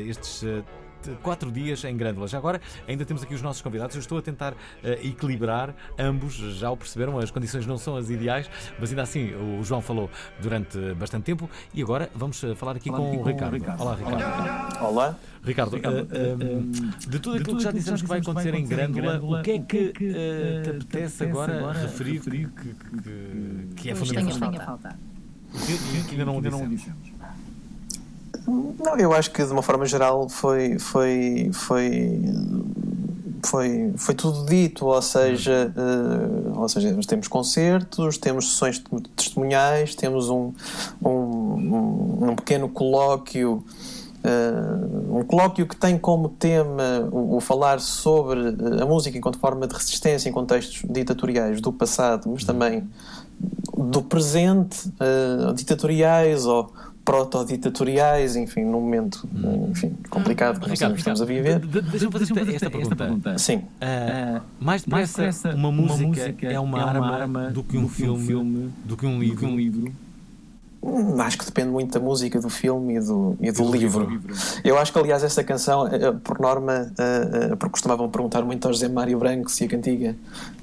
estes 4 dias em Grândola. Já agora, ainda temos aqui os nossos convidados. Eu estou a tentar equilibrar ambos, já o perceberam, as condições não são as ideais, mas ainda assim o João falou durante bastante tempo e agora vamos falar aqui com o Ricardo. Olá, Ricardo. Olá. Ricardo, de tudo aquilo que já dissemos que vai acontecer em Grândola, o que é que te apetece agora referir que é fundamental? Que ainda não o dissemos. Não, eu acho que de uma forma geral foi tudo dito, ou seja, nós temos concertos, temos sessões testemunhais, temos um pequeno colóquio. Um colóquio que tem como tema o falar sobre a música enquanto forma de resistência em contextos ditatoriais do passado, mas também do presente, ditatoriais ou proto-ditatoriais, enfim, num momento complicado que nós estamos a viver. Deixa-me fazer esta pergunta. Sim. Mais depressa, uma música é uma arma do que um filme, do que um livro. Acho que depende muito da música, do filme e do livro. Eu acho que, aliás, esta canção, por norma, porque costumavam perguntar muito ao José Mário Branco se a cantiga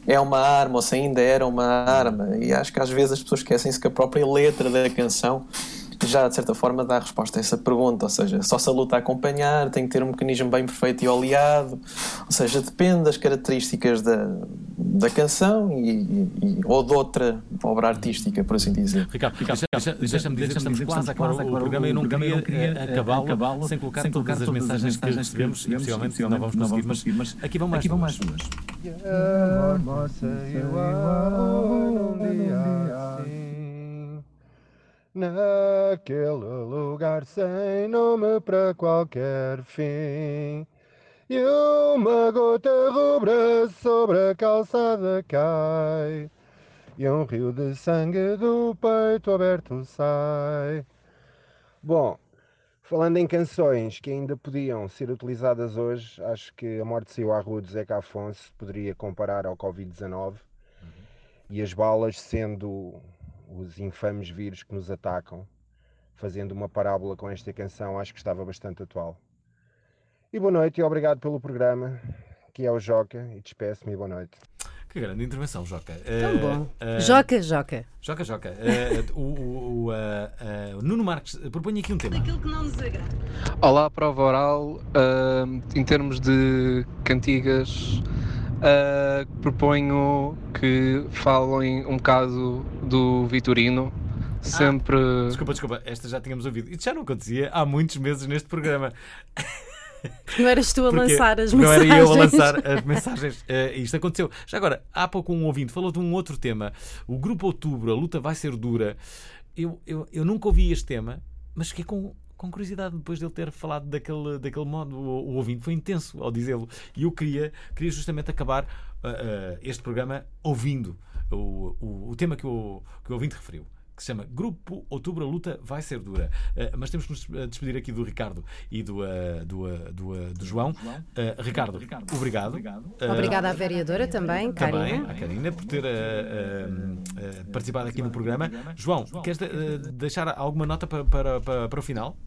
é uma arma ou se ainda era uma arma, e acho que às vezes as pessoas esquecem-se que a própria letra da canção que já, de certa forma, dá a resposta a essa pergunta, ou seja, só se a luta a acompanhar, tem que ter um mecanismo bem perfeito e oleado, ou seja, depende das características da canção ou de outra obra artística, por assim dizer. Ricardo, deixa-me dizer que estamos quase a acabar o programa e não queria acabá-lo sem colocar todas as mensagens que recebemos, e possivelmente não vamos conseguir, mas aqui vão mais duas. Naquele lugar sem nome para qualquer fim, e uma gota rubra sobre a calçada cai, e um rio de sangue do peito aberto sai. Bom, falando em canções que ainda podiam ser utilizadas hoje, acho que a morte saiu à rua do Zeca Afonso poderia comparar ao Covid-19, e as balas sendo os infames vírus que nos atacam, fazendo uma parábola com esta canção, acho que estava bastante atual. E boa noite e obrigado pelo programa, que é o Joca, e despeço-me e boa noite. Que grande intervenção, Joca. Tão bom. Joca. Nuno Marques, proponho aqui um tema. Daquilo que não nos agrada. Olá, Prova Oral. Em termos de cantigas, proponho que falem um bocado do Vitorino, sempre... Desculpa, esta já tínhamos ouvido. Isto já não acontecia há muitos meses neste programa. Não eras tu a lançar as mensagens. Não era eu a lançar as mensagens. Isto aconteceu. Já agora, há pouco um ouvinte falou de um outro tema. O Grupo Outubro, a luta vai ser dura. Eu nunca ouvi este tema, mas fiquei com curiosidade depois dele ter falado daquele modo. O ouvinte foi intenso ao dizê-lo. E eu queria justamente acabar este programa ouvindo o tema que o ouvinte referiu, que se chama Grupo Outubro, a luta vai ser dura. Mas temos que nos despedir aqui do Ricardo e do João. Ricardo, obrigado. Obrigada à vereadora também, Karina, por ter participado aqui no programa. João, queres deixar alguma nota para o final?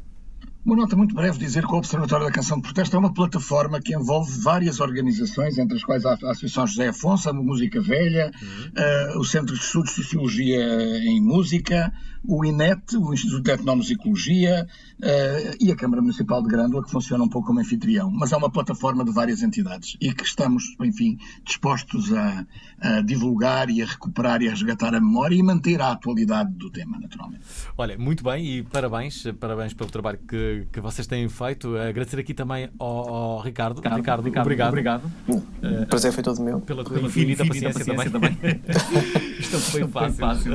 Uma nota muito breve, dizer que o Observatório da Canção de Protesto é uma plataforma que envolve várias organizações, entre as quais a Associação José Afonso, a Música Velha, o Centro de Estudos de Sociologia em Música, o INET, o Instituto de Etnomusicologia, e a Câmara Municipal de Grândola, que funciona um pouco como anfitrião. Mas é uma plataforma de várias entidades e que estamos, enfim, dispostos a divulgar e a recuperar e a resgatar a memória e manter a atualidade do tema, naturalmente. Olha, muito bem, e parabéns pelo trabalho que vocês têm feito. Agradecer aqui também ao Ricardo. Ricardo, obrigado. O prazer foi todo meu. Pela tua infinita paciência também. Isto foi fácil.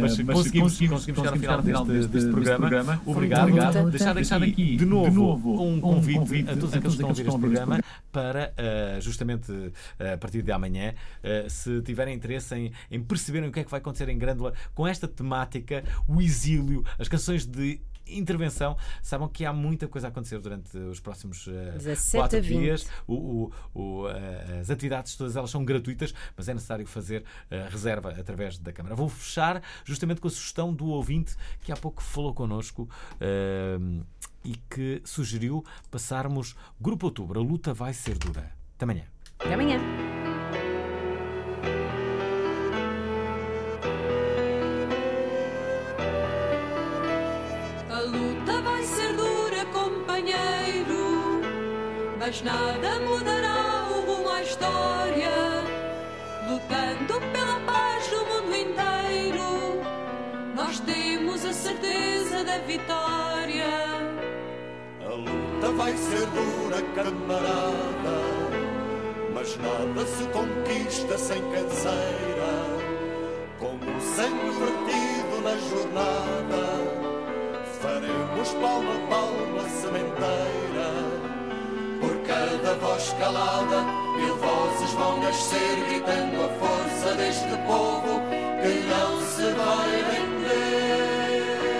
Mas conseguimos chegar ao final deste programa. Obrigado. Deixar aqui de novo um convite a todos aqueles que estão a ouvir este programa para, justamente a partir de amanhã, se tiverem interesse em perceberem o que é que vai acontecer em Grândola com esta temática, o exílio, as canções de intervenção, sabem que há muita coisa a acontecer durante os próximos 4 dias. As atividades, todas elas são gratuitas, mas é necessário fazer reserva através da Câmara. Vou fechar justamente com a sugestão do ouvinte que há pouco falou connosco e que sugeriu passarmos Grupo Outubro, a luta vai ser dura. Até amanhã. Até amanhã. Mas nada mudará o rumo à história, lutando pela paz do mundo inteiro. Nós temos a certeza da vitória. A luta vai ser dura, camarada, mas nada se conquista sem canseira. Como sangue vertido na jornada, faremos palma a palma a sementeira. Cada voz calada, mil vozes vão nascer, gritando a força deste povo que não se vai render.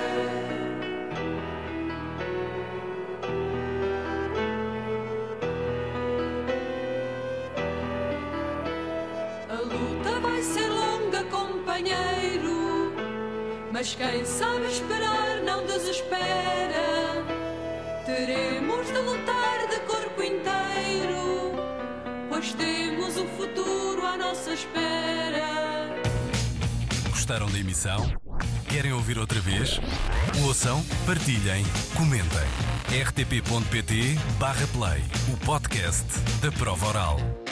A luta vai ser longa, companheiro, mas quem sabe esperar não desespera. Teremos de lutar de corpo inteiro, pois temos um futuro à nossa espera. Gostaram da emissão? Querem ouvir outra vez? Ouçam, partilhem, comentem. rtp.pt/play, o podcast da Prova Oral.